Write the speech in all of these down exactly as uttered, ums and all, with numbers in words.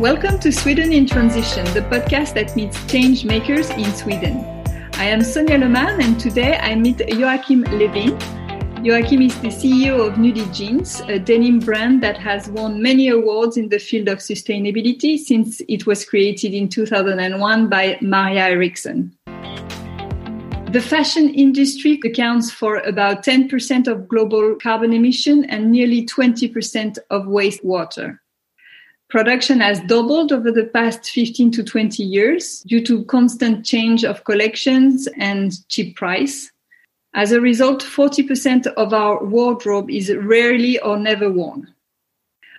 Welcome to Sweden in Transition, the podcast that meets change makers in Sweden. I am Sonia Lehmann and today I meet Joakim Levén. Joakim is the C E O of Nudie Jeans, a denim brand that has won many awards in the field of sustainability since it was created in two thousand one by Maria Eriksson. The fashion industry accounts for about ten percent of global carbon emission and nearly twenty percent of wastewater. Production has doubled over the past fifteen to twenty years due to constant change of collections and cheap price. As a result, forty percent of our wardrobe is rarely or never worn.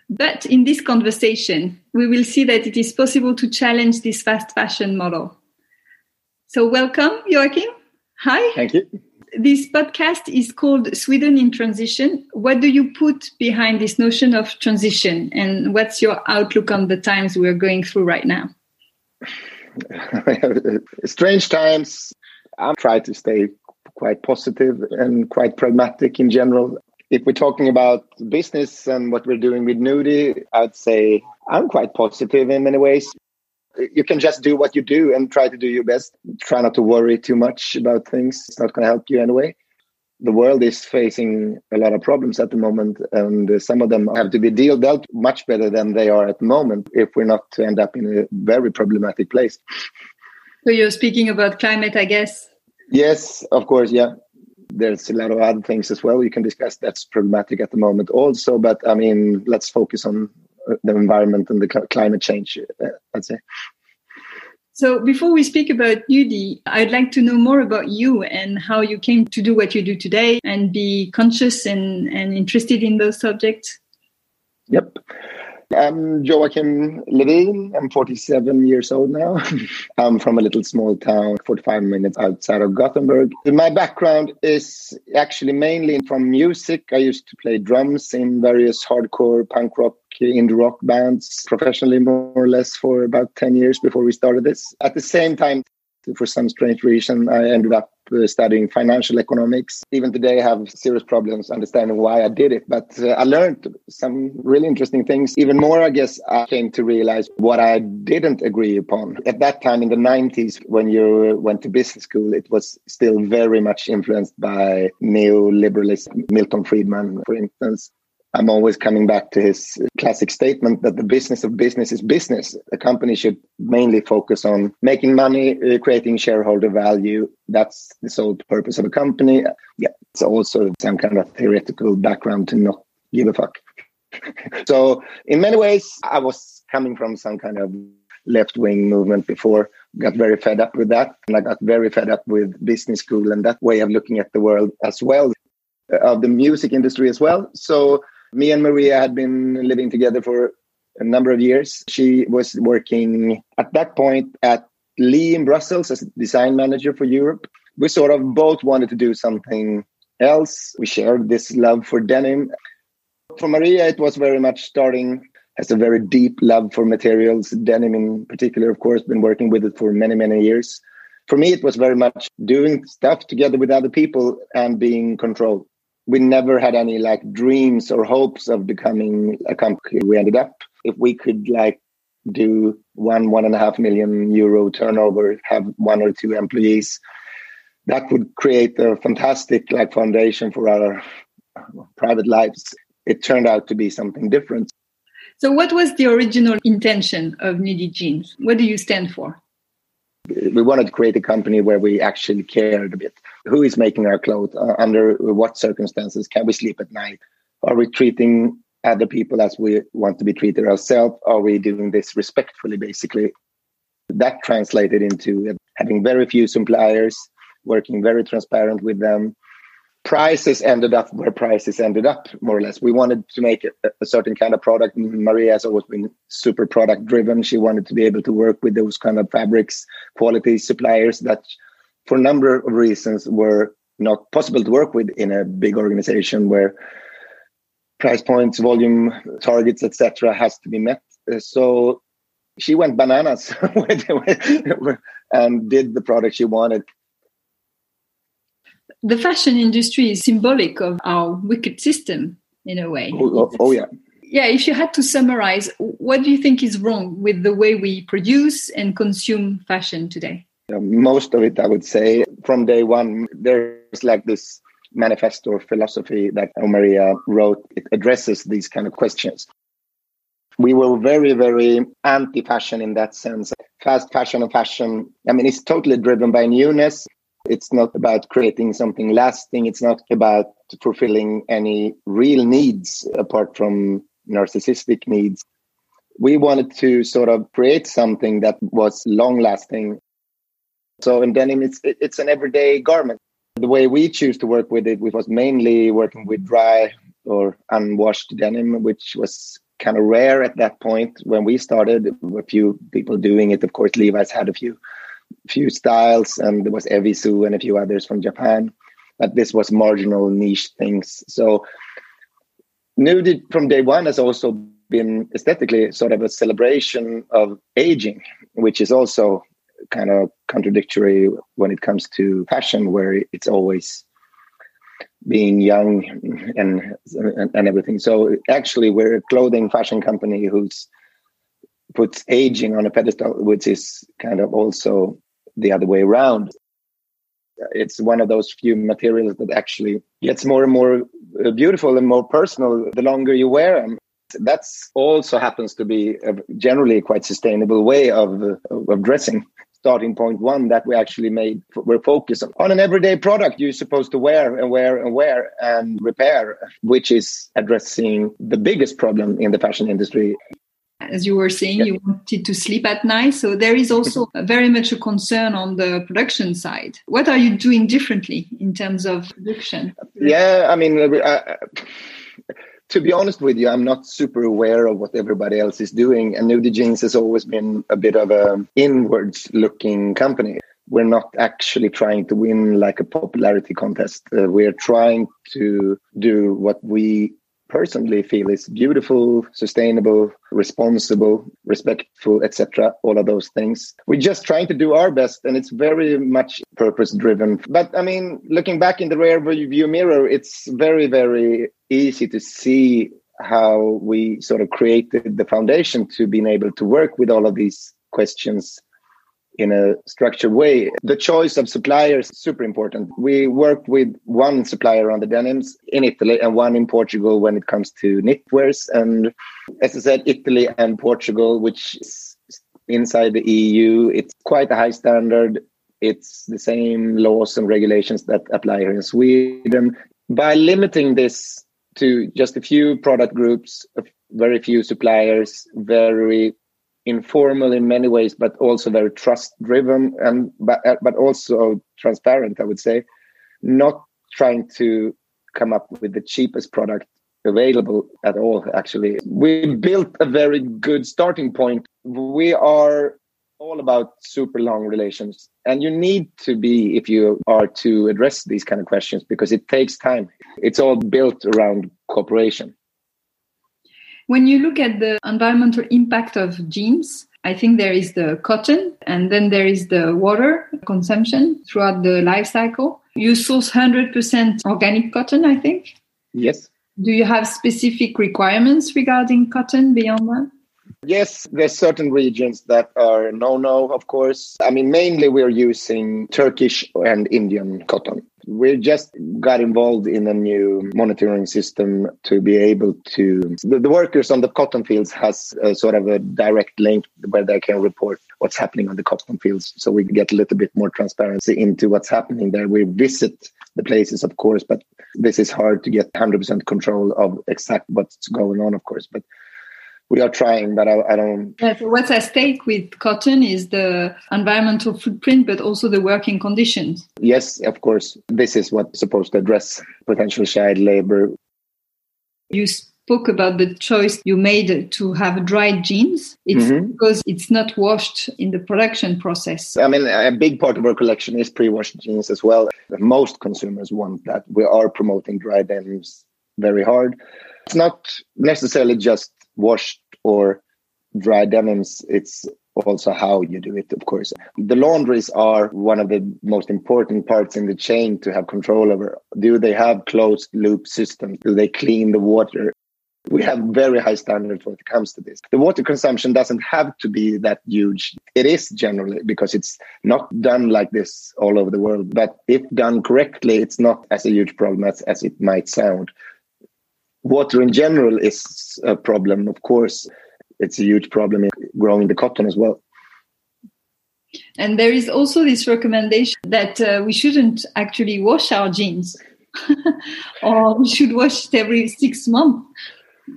But in this conversation, we will see that it is possible to challenge this fast fashion model. So welcome, Joakim. Hi. Thank you. This podcast is called Sweden in Transition. What do you put behind this notion of transition? And what's your outlook on the times we're going through right now? Strange times. I'm trying to stay quite positive and quite pragmatic in general. If we're talking about business and what we're doing with Nudie, I'd say I'm quite positive in many ways. You can just do what you do and try to do your best. Try not to worry too much about things. It's not going to help you anyway. The world is facing a lot of problems at the moment, and some of them have to be dealt out much better than they are at the moment if we're not to end up in a very problematic place. So you're speaking about climate, I guess? Yes, of course, yeah. There's a lot of other things as well you can discuss that's problematic at the moment also. But, I mean, let's focus on the environment and the climate change, I'd say. So before we speak about Nudie, I'd like to know more about you and how you came to do what you do today and be conscious and, and interested in those subjects. Yep. I'm Joakim Levén. I'm forty-seven years old now. I'm from a little small town, forty-five minutes outside of Gothenburg. My background is actually mainly from music. I used to play drums in various hardcore punk rock, indie rock bands professionally, more or less, for about ten years before we started this. At the same time, for some strange reason, I ended up uh, studying financial economics. Even today, I have serious problems understanding why I did it. But uh, I learned some really interesting things. Even more, I guess, I came to realize what I didn't agree upon. At that time, in the nineties, when you went to business school, it was still very much influenced by neoliberalism, Milton Friedman, for instance. I'm always coming back to his classic statement that the business of business is business. A company should mainly focus on making money, creating shareholder value. That's the sole purpose of a company. Yeah, it's also some kind of theoretical background to not give a fuck. So in many ways, I was coming from some kind of left-wing movement before. Got very fed up with that. And I got very fed up with business school and that way of looking at the world as well, of the music industry as well. So me and Maria had been living together for a number of years. She was working at that point at Lee in Brussels as design manager for Europe. We sort of both wanted to do something else. We shared this love for denim. For Maria, it was very much starting as a very deep love for materials, denim in particular, of course, been working with it for many, many years. For me, it was very much doing stuff together with other people and being controlled. We never had any like dreams or hopes of becoming a company. We ended up, if we could like do one, one and a half million euro turnover, have one or two employees, that would create a fantastic like foundation for our private lives. It turned out to be something different. So what was the original intention of Nudie Jeans? What do you stand for? We wanted to create a company where we actually cared a bit. Who is making our clothes? Uh, under what circumstances? Can we sleep at night? Are we treating other people as we want to be treated ourselves? Are we doing this respectfully, basically? That translated into having very few suppliers, working very transparent with them. Prices ended up where prices ended up, more or less. We wanted to make a, a certain kind of product. Maria has always been super product driven. She wanted to be able to work with those kind of fabrics, quality suppliers that for a number of reasons were not possible to work with in a big organization where price points, volume targets, et cetera has to be met. So she went bananas and did the product she wanted. The fashion industry is symbolic of our wicked system, in a way. Oh, oh, oh yeah. Yeah, if you had to summarize, what do you think is wrong with the way we produce and consume fashion today? Most of it, I would say, from day one, there's like this manifesto or philosophy that Maria wrote. It addresses these kind of questions. We were very, very anti-fashion in that sense. Fast fashion and fashion, I mean, it's totally driven by newness. It's not about creating something lasting. It's not about fulfilling any real needs apart from narcissistic needs. We wanted to sort of create something that was long-lasting. So in denim, it's, it's an everyday garment. The way we choose to work with it, it was mainly working with dry or unwashed denim, which was kind of rare at that point when we started. A few people doing it. Of course, Levi's had a few few styles, and there was Evisu and a few others from Japan. But this was marginal niche things. So Nudie from day one has also been aesthetically sort of a celebration of aging, which is also kind of contradictory when it comes to fashion, where it's always being young and, and, and everything. So actually, we're a clothing fashion company who's puts aging on a pedestal, which is kind of also the other way around. It's one of those few materials that actually gets more and more beautiful and more personal the longer you wear them. That also happens to be a generally quite sustainable way of, of dressing. Starting point one, that we actually made, we're focused on an everyday product you're supposed to wear and wear and wear and repair, which is addressing the biggest problem in the fashion industry. As you were saying, yeah. You wanted to sleep at night. So there is also very much a concern on the production side. What are you doing differently in terms of production? Yeah, I mean, I, to be honest with you, I'm not super aware of what everybody else is doing. And Nudie Jeans has always been a bit of an inwards-looking company. We're not actually trying to win like a popularity contest. Uh, we're trying to do what we personally feel is beautiful, sustainable, responsible, respectful, et cetera. All of those things. We're just trying to do our best, and it's very much purpose-driven. But I mean, looking back in the rear view mirror, it's very, very easy to see how we sort of created the foundation to being able to work with all of these questions in a structured way. The choice of suppliers is super important. We worked with one supplier on the denims in Italy and one in Portugal when it comes to knitwears. And as I said, Italy and Portugal, which is inside the E U, it's quite a high standard. It's the same laws and regulations that apply here in Sweden. By limiting this to just a few product groups, very few suppliers, very informal in many ways, but also very trust-driven and but, but also transparent, I would say. Not trying to come up with the cheapest product available at all, actually. We built a very good starting point. We are all about super long relations. And you need to be, if you are to address these kind of questions, because it takes time. It's all built around cooperation. When you look at the environmental impact of jeans, I think there is the cotton and then there is the water consumption throughout the life cycle. You source one hundred percent organic cotton, I think. Yes. Do you have specific requirements regarding cotton beyond that? Yes, there's certain regions that are no-no, of course. I mean, mainly we're using Turkish and Indian cotton. We just got involved in a new monitoring system to be able to... The, the workers on the cotton fields has a sort of a direct link where they can report what's happening on the cotton fields. So we get a little bit more transparency into what's happening there. We visit the places, of course, but this is hard to get one hundred percent control of exact what's going on, of course. But we are trying, but I, I don't... Yeah, so what's at stake with cotton is the environmental footprint, but also the working conditions. Yes, of course. This is what's supposed to address potential child labor. You spoke about the choice you made to have dried jeans. It's mm-hmm. because it's not washed in the production process. I mean, a big part of our collection is pre-washed jeans as well. Most consumers want that. We are promoting dry denims very hard. It's not necessarily just washed or dry denims, it's also how you do it, of course. The laundries are one of the most important parts in the chain to have control over. Do they have closed loop systems? Do they clean the water? We have very high standards when it comes to this. The water consumption doesn't have to be that huge. It is generally, because it's not done like this all over the world. But if done correctly, it's not as a huge problem as, as it might sound. Water in general is a problem, of course. It's a huge problem in growing the cotton as well. And there is also this recommendation that uh, we shouldn't actually wash our jeans or we should wash it every six months.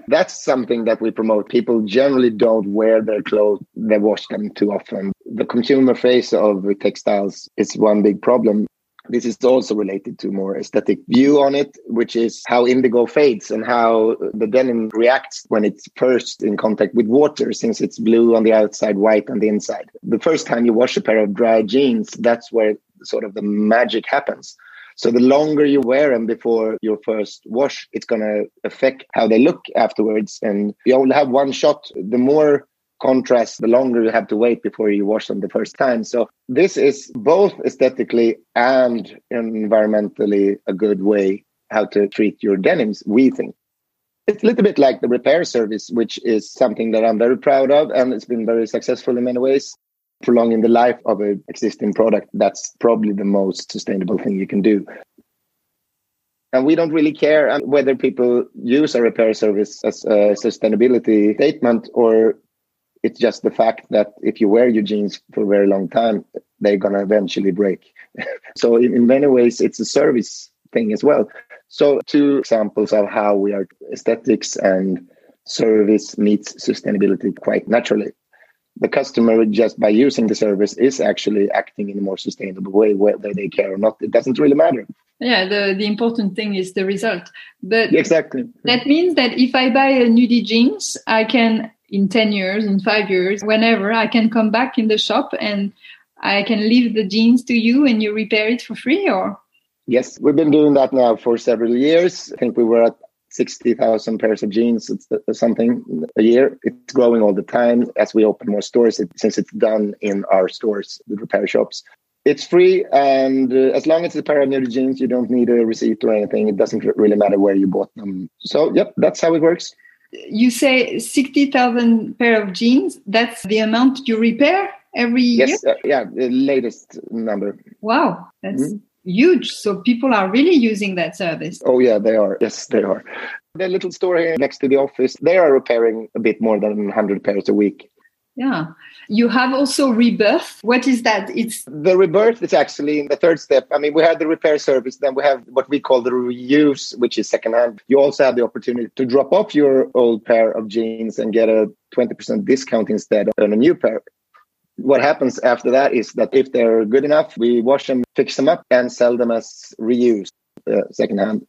That's something that we promote. People generally don't wear their clothes. They wash them too often. The consumer face of textiles is one big problem. This is also related to more aesthetic view on it, which is how indigo fades and how the denim reacts when it's first in contact with water, since it's blue on the outside, white on the inside. The first time you wash a pair of dry jeans, that's where sort of the magic happens. So the longer you wear them before your first wash, it's going to affect how they look afterwards. And you only have one shot. The more contrast, the longer you have to wait before you wash them the first time. So this is both aesthetically and environmentally a good way how to treat your denims, we think. It's a little bit like the repair service, which is something that I'm very proud of, and it's been very successful in many ways. Prolonging the life of an existing product, that's probably the most sustainable thing you can do. And we don't really care whether people use a repair service as a sustainability statement, or it's just the fact that if you wear your jeans for a very long time, they're going to eventually break. So in many ways, it's a service thing as well. So two examples of how we are aesthetics and service meets sustainability quite naturally. The customer, just by using the service, is actually acting in a more sustainable way, whether they care or not. It doesn't really matter. Yeah, the, the important thing is the result. But exactly. That means that if I buy a Nudie Jeans, I can, in ten years, in five years, whenever, I can come back in the shop and I can leave the jeans to you and you repair it for free, or? Yes, we've been doing that now for several years. I think we were at sixty thousand pairs of jeans, it's something a year. It's growing all the time as we open more stores, it, since it's done in our stores, the repair shops. It's free, and uh, as long as it's a pair of new jeans, you don't need a receipt or anything. It doesn't really matter where you bought them. So, yep, that's how it works. You say sixty thousand pair of jeans, that's the amount you repair every yes, year? Yes, uh, yeah, the latest number. Wow, that's... Mm-hmm. Huge. So people are really using that service. Oh, yeah, they are. Yes, they are. The little store here next to the office, they are repairing a bit more than one hundred pairs a week. Yeah. You have also Rebirth. What is that? It's the Rebirth is actually in the third step. I mean, we have the repair service, then we have what we call the reuse, which is secondhand. You also have the opportunity to drop off your old pair of jeans and get a twenty percent discount instead on a new pair. What happens after that is that if they're good enough, we wash them, fix them up, and sell them as reused uh, secondhand.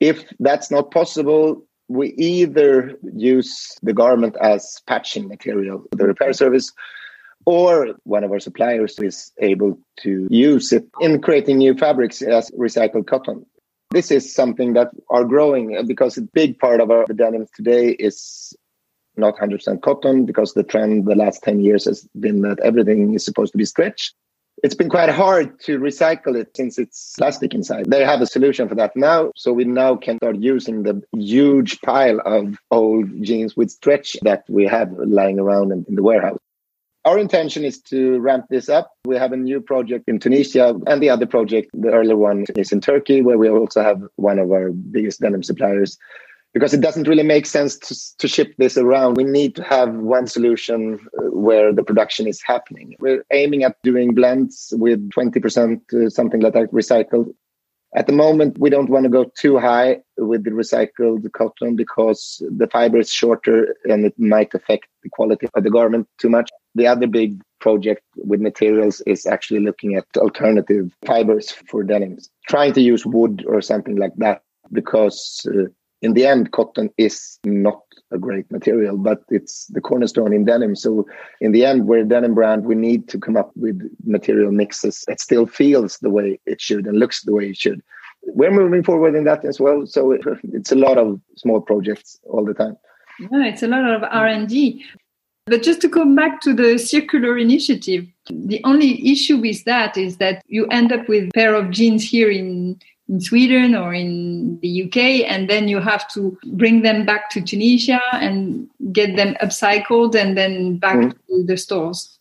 If that's not possible, we either use the garment as patching material, the repair service, or one of our suppliers is able to use it in creating new fabrics as recycled cotton. This is something that are growing because a big part of our denim today is not one hundred percent cotton, because the trend the last ten years has been that everything is supposed to be stretched. It's been quite hard to recycle it since it's plastic inside. They have a solution for that now. So we now can start using the huge pile of old jeans with stretch that we have lying around in, in the warehouse. Our intention is to ramp this up. We have a new project in Tunisia, and the other project, the earlier one, is in Turkey, where we also have one of our biggest denim suppliers. Because it doesn't really make sense to, to ship this around. We need to have one solution where the production is happening. We're aiming at doing blends with twenty percent, something like that, recycled. At the moment, we don't want to go too high with the recycled cotton because the fiber is shorter and it might affect the quality of the garment too much. The other big project with materials is actually looking at alternative fibers for denims, trying to use wood or something like that, because uh, in the end, cotton is not a great material, but it's the cornerstone in denim. So in the end, we're a denim brand. We need to come up with material mixes that still feels the way it should and looks the way it should. We're moving forward in that as well. So it's a lot of small projects all the time. Yeah, it's a lot of R and D. But just to come back to the circular initiative, the only issue with that is that you end up with a pair of jeans here in in Sweden or in the U K, and then you have to bring them back to Tunisia and get them upcycled and then back mm. to the stores.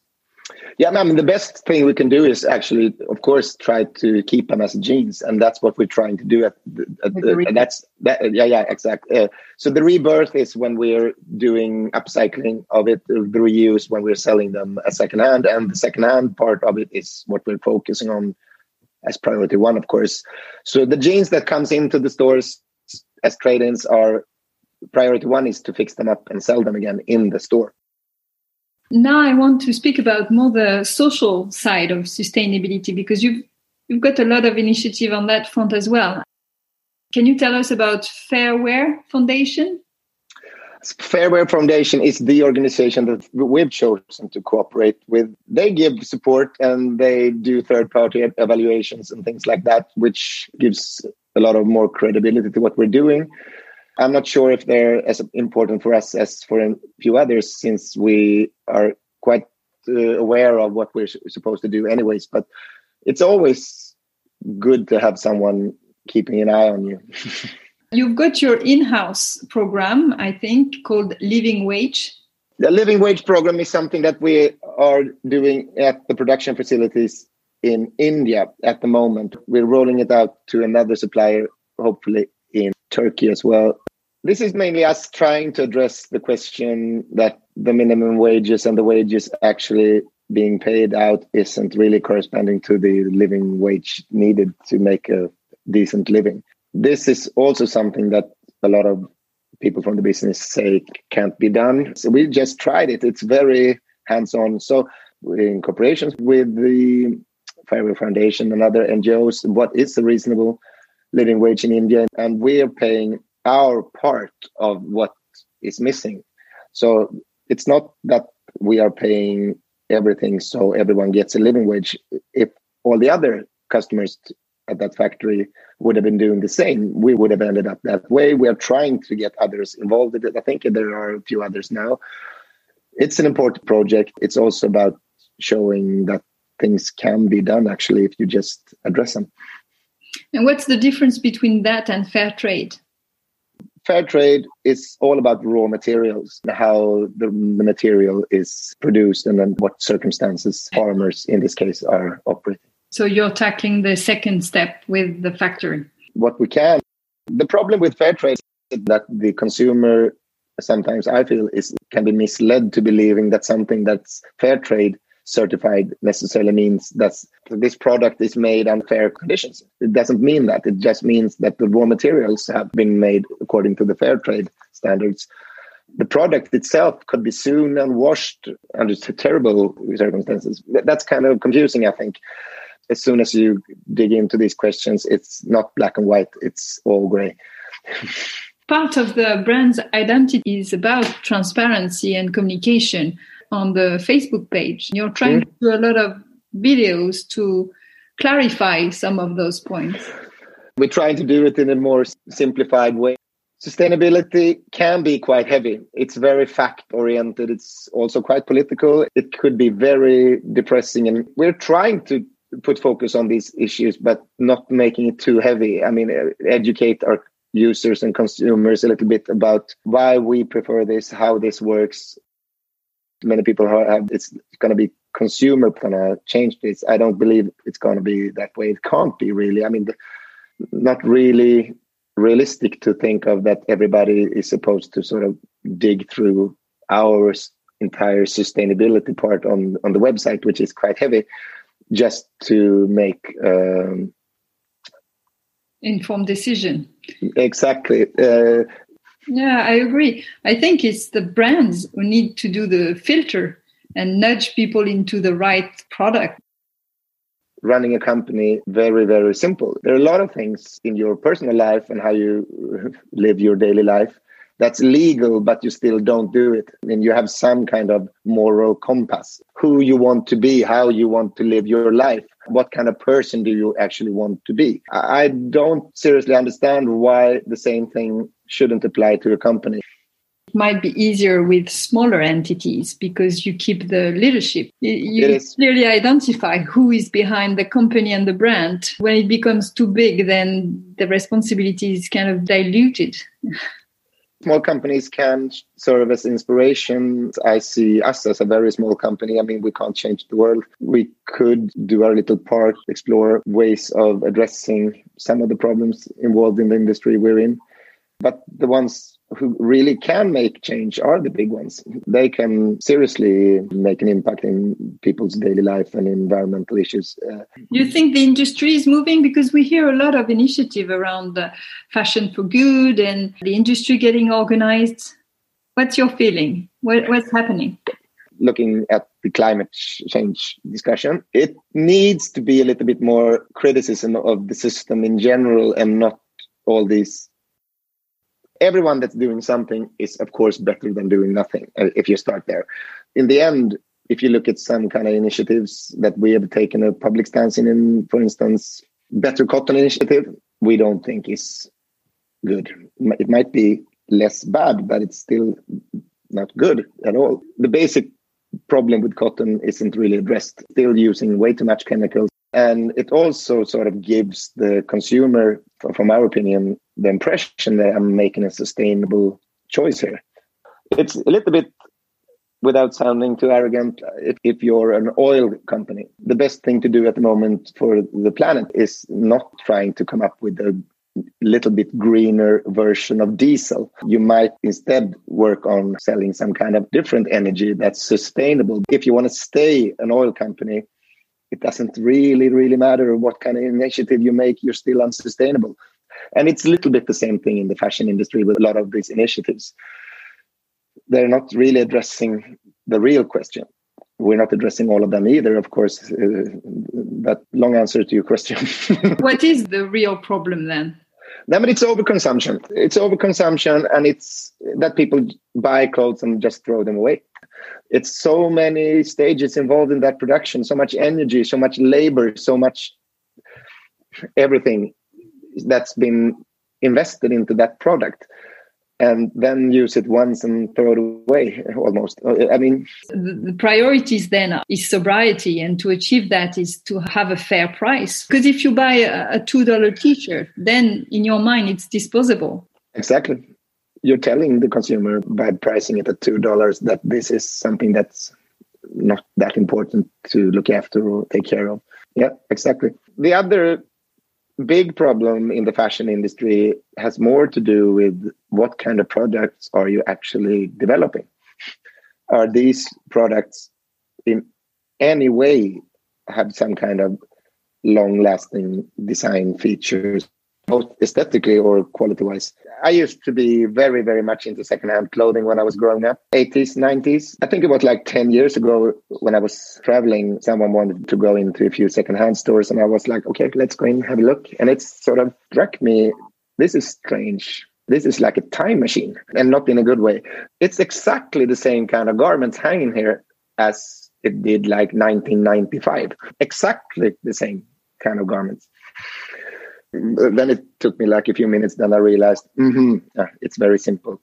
Yeah, I mean, the best thing we can do is actually, of course, try to keep them as jeans. And that's what we're trying to do. At, the, at the, and that's that, yeah, yeah, exactly. Uh, so the rebirth is when we're doing upcycling of it, the reuse when we're selling them as secondhand. And the secondhand part of it is what we're focusing on as priority one, of course. So the jeans that comes into the stores as trade-ins are priority one is to fix them up and sell them again in the store. Now I want to speak about more the social side of sustainability, because you've, you've got a lot of initiative on that front as well. Can you tell us about Fair Wear Foundation? Fair Wear Foundation is the organization that we've chosen to cooperate with. They give support and they do third-party evaluations and things like that, which gives a lot of more credibility to what we're doing. I'm not sure if they're as important for us as for a few others, since we are quite uh, aware of what we're supposed to do anyways. But it's always good to have someone keeping an eye on you. You've got your in-house program, I think, called Living Wage. The Living Wage program is something that we are doing at the production facilities in India at the moment. We're rolling it out to another supplier, hopefully in Turkey as well. This is mainly us trying to address the question that the minimum wages and the wages actually being paid out isn't really corresponding to the living wage needed to make a decent living. This is also something that a lot of people from the business say can't be done. So we just tried it. It's very hands-on. So in cooperation with the Fair Wear Foundation and other N G Os, what is a reasonable living wage in India? And we are paying our part of what is missing. So it's not that we are paying everything so everyone gets a living wage. If all the other customers at that factory would have been doing the same, we would have ended up that way. We are trying to get others involved in it. I think there are a few others now. It's an important project. It's also about showing that things can be done, actually, if you just address them. And what's the difference between that and fair trade? Fair trade is all about raw materials, how the, the material is produced and then what circumstances farmers in this case are operating. So you're tackling the second step with the factory. What we can. The problem with fair trade is that the consumer, sometimes I feel, is can be misled to believing that something that's fair trade certified necessarily means that this product is made under fair conditions. It doesn't mean that. It just means that the raw materials have been made according to the fair trade standards. The product itself could be soon and washed under terrible circumstances. That's kind of confusing, I think. As soon as you dig into these questions, it's not black and white, it's all gray. Part of the brand's identity is about transparency and communication. On the Facebook page, you're trying mm. to do a lot of videos to clarify some of those points. We're trying to do it in a more simplified way. Sustainability can be quite heavy. It's very fact-oriented. It's also quite political. It could be very depressing. And we're trying to put focus on these issues, but not making it too heavy. I mean, educate our users and consumers a little bit about why we prefer this, how this works. Many people have, it's going to be consumer going to change this. I don't believe it's going to be that way. It can't be really. I mean, the, not really realistic to think of that everybody is supposed to sort of dig through our entire sustainability part on, on the website, which is quite heavy, just to make um, informed decision. Exactly. Uh, Yeah, I agree. I think it's the brands who need to do the filter and nudge people into the right product. Running a company, very, very simple. There are a lot of things in your personal life and how you live your daily life that's legal, but you still don't do it. I mean, you have some kind of moral compass, who you want to be, how you want to live your life. What kind of person do you actually want to be? I don't seriously understand why the same thing shouldn't apply to a company. might be easier with smaller entities because you keep the leadership. You clearly identify who is behind the company and the brand. When it becomes too big, then the responsibility is kind of diluted. Small companies can serve as inspiration. I see us as a very small company. I mean, we can't change the world. We could do our little part, explore ways of addressing some of the problems involved in the industry we're in. But the ones who really can make change are the big ones. They can seriously make an impact in people's daily life and environmental issues. Uh, you think the industry is moving? Because we hear a lot of initiative around uh, fashion for good and the industry getting organized. What's your feeling? What, what's happening? Looking at the climate change discussion, it needs to be a little bit more criticism of the system in general and not all these. Everyone that's doing something is, of course, better than doing nothing, if you start there. In the end, if you look at some kind of initiatives that we have taken a public stance in, in for instance, Better Cotton Initiative, we don't think is good. It might be less bad, but it's still not good at all. The basic problem with cotton isn't really addressed, still using way too much chemicals. And it also sort of gives the consumer, from our opinion, the impression that I'm making a sustainable choice here. It's a little bit, without sounding too arrogant, if, if you're an oil company, the best thing to do at the moment for the planet is not trying to come up with a little bit greener version of diesel. You might instead work on selling some kind of different energy that's sustainable. If you want to stay an oil company, it doesn't really, really matter what kind of initiative you make, you're still unsustainable. And it's a little bit the same thing in the fashion industry with a lot of these initiatives. They're not really addressing the real question. We're not addressing all of them either, of course. Uh, but long answer to your question. What is the real problem then? I mean, it's overconsumption. It's overconsumption, and it's that people buy clothes and just throw them away. It's so many stages involved in that production, so much energy, so much labor, so much everything that's been invested into that product, and then use it once and throw it away almost. I mean, the priorities then is sobriety, and to achieve that is to have a fair price. Because if you buy a two dollar t-shirt, then in your mind it's disposable. Exactly. You're telling the consumer by pricing it at two dollars that this is something that's not that important to look after or take care of. Yeah, exactly. The other big problem in the fashion industry has more to do with what kind of products are you actually developing? Are these products in any way have some kind of long-lasting design features, both aesthetically or quality-wise? I used to be very, very much into secondhand clothing when I was growing up, eighties, nineties. I think it was like ten years ago when I was traveling, someone wanted to go into a few secondhand stores and I was like, okay, let's go in and have a look. And it sort of struck me, this is strange. This is like a time machine and not in a good way. It's exactly the same kind of garments hanging here as it did like nineteen ninety-five. Exactly the same kind of garments. Then it took me like a few minutes, then I realized, mm-hmm, yeah, it's very simple.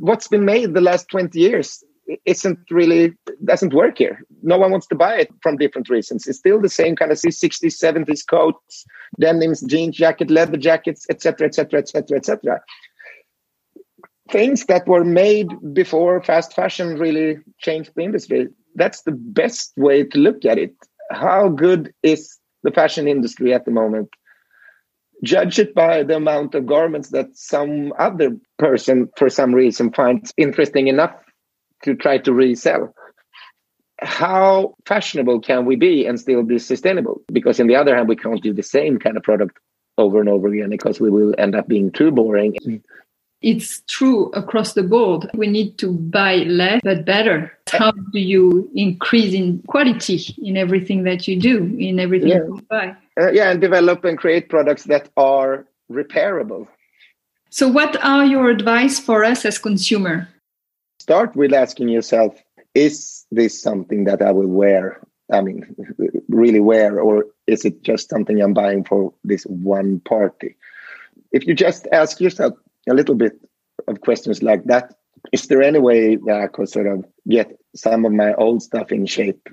What's been made the last twenty years isn't really, doesn't work here. No one wants to buy it from different reasons. It's still the same kind of sixties, seventies coats, denims, jean jacket, leather jackets, et cetera, et cetera, et cetera, et cetera. Things that were made before fast fashion really changed the industry. That's the best way to look at it. How good is the fashion industry at the moment? Judge it by the amount of garments that some other person, for some reason, finds interesting enough to try to resell. How fashionable can we be and still be sustainable? Because on the other hand, we can't do the same kind of product over and over again because we will end up being too boring. It's true across the board. We need to buy less, but better. How do you increase in quality in everything that you do, in everything yeah. you buy? Uh, yeah, and develop and create products that are repairable. So what are your advice for us as consumer? Start with asking yourself, is this something that I will wear? I mean, really wear, or is it just something I'm buying for this one party? If you just ask yourself a little bit of questions like that, is there any way that I could sort of get some of my old stuff in shape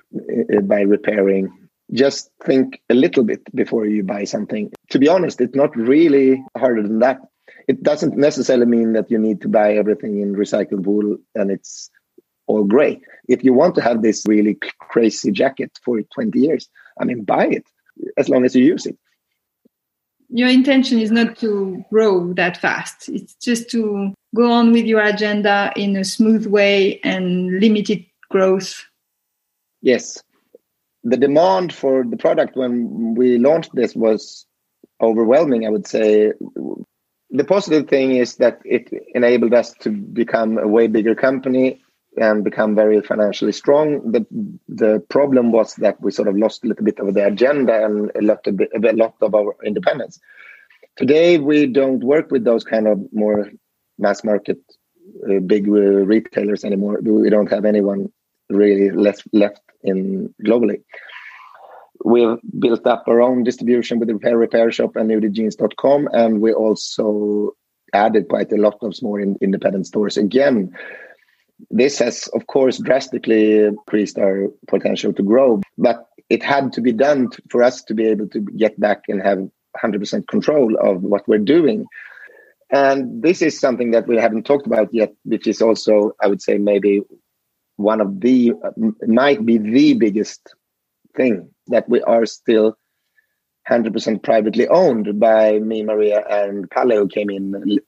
by repairing? Just think a little bit before you buy something. To be honest, it's not really harder than that. It doesn't necessarily mean that you need to buy everything in recycled wool and it's all gray. If you want to have this really crazy jacket for twenty years, I mean, buy it as long as you use it. Your intention is not to grow that fast. It's just to go on with your agenda in a smooth way and limited growth. Yes. The demand for the product when we launched this was overwhelming, I would say. The positive thing is that it enabled us to become a way bigger company and become very financially strong. The the problem was that we sort of lost a little bit of the agenda and a lot of, a lot of our independence. Today, we don't work with those kind of more mass market uh, big uh, retailers anymore. We don't have anyone really left, left in globally. We've built up our own distribution with the Fair Repair Shop and nudie jeans dot com, and we also added quite a lot of small in, independent stores again. This has, of course, drastically increased our potential to grow, but it had to be done to, for us to be able to get back and have one hundred percent control of what we're doing. And this is something that we haven't talked about yet, which is also, I would say, maybe one of the, might be the biggest thing, that we are still one hundred percent privately owned by me, Maria, and Kalle, who came in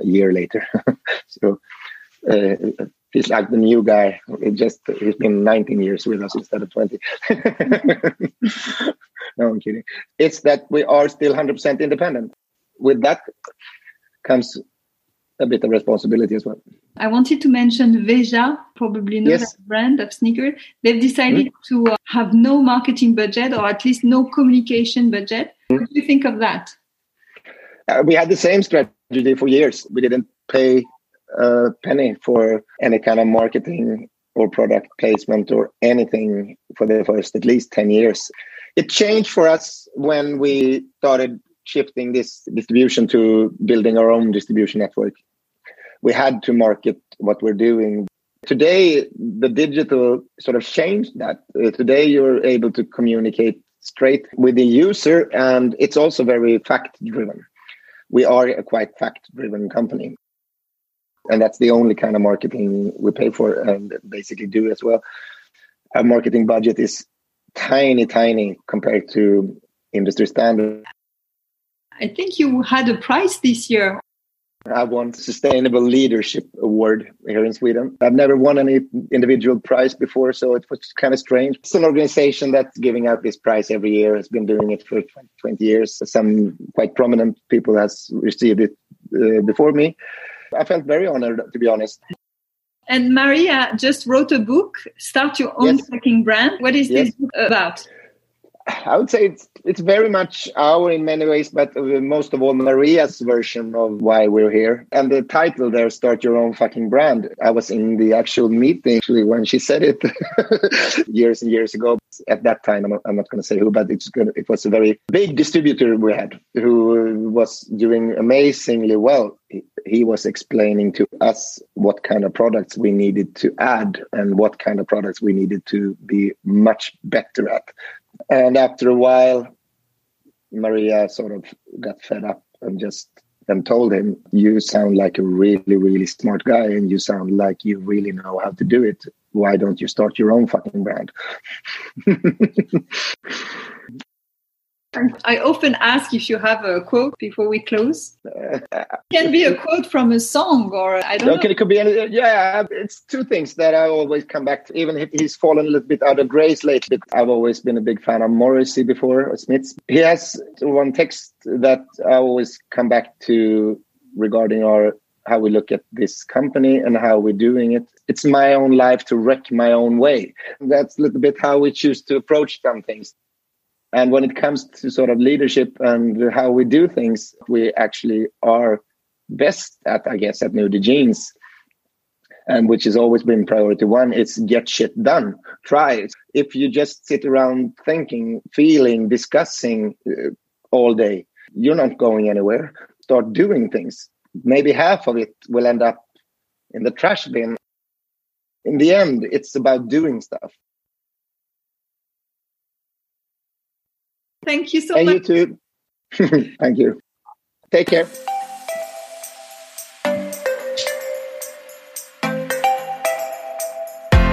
a year later. So... Uh, he's like the new guy. It just he's been nineteen years with us instead of twenty. No, I'm kidding. It's that we are still one hundred percent independent. With that comes a bit of responsibility as well. I wanted to mention Veja, probably not yes. a brand of sneakers. They've decided mm-hmm. to uh, have no marketing budget, or at least no communication budget. Mm-hmm. What do you think of that? Uh, we had the same strategy for years. We didn't pay a penny for any kind of marketing or product placement or anything for the first at least ten years. It changed for us when we started shifting this distribution to building our own distribution network. We had to market what we're doing. Today, the digital sort of changed that. Uh, today, you're able to communicate straight with the user, and it's also very fact-driven. We are a quite fact-driven company. And that's the only kind of marketing we pay for and basically do as well. Our marketing budget is tiny, tiny compared to industry standard. I think you had a prize this year. I won Sustainable Leadership Award here in Sweden. I've never won any individual prize before, so it was kind of strange. It's an organization that's giving out this prize every year. It's been doing it for twenty years. Some quite prominent people has received it uh, before me. I felt very honored, to be honest. And Maria just wrote a book, Start Your Own yes. Fucking Brand. What is yes. this book about? I would say it's it's very much our, in many ways, but most of all Maria's version of why we're here. And the title there, Start Your Own Fucking Brand. I was in the actual meeting actually when she said it years and years ago. At that time, I'm not, I'm not going to say who, but it's good. It was a very big distributor we had who was doing amazingly well. He, he was explaining to us what kind of products we needed to add and what kind of products we needed to be much better at. And after a while, Maria sort of got fed up and just and told him, you sound like a really, really smart guy and you sound like you really know how to do it. Why don't you start your own fucking brand? I often ask if you have a quote before we close. It can be a quote from a song or I don't okay, know. It could be any, yeah, it's two things that I always come back to. Even if he's fallen a little bit out of grace lately, I've always been a big fan of Morrissey before, or Smiths. He has one text that I always come back to regarding our how we look at this company and how we're doing it. It's my own life to wreck my own way. That's a little bit how we choose to approach some things. And when it comes to sort of leadership and how we do things, we actually are best at, I guess, at Nudie Jeans, and which has always been priority one. It's get shit done. Try it. If you just sit around thinking, feeling, discussing uh, all day, you're not going anywhere. Start doing things. Maybe half of it will end up in the trash bin. In the end, it's about doing stuff. Thank you so and much. And you too. Thank you. Take care.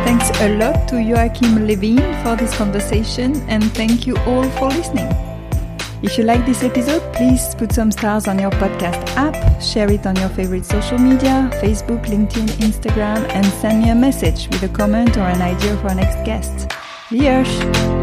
Thanks a lot to Joakim Levén for this conversation, and thank you all for listening. If you like this episode, please put some stars on your podcast app, share it on your favorite social media, Facebook, LinkedIn, Instagram, and send me a message with a comment or an idea for our next guest. Bye.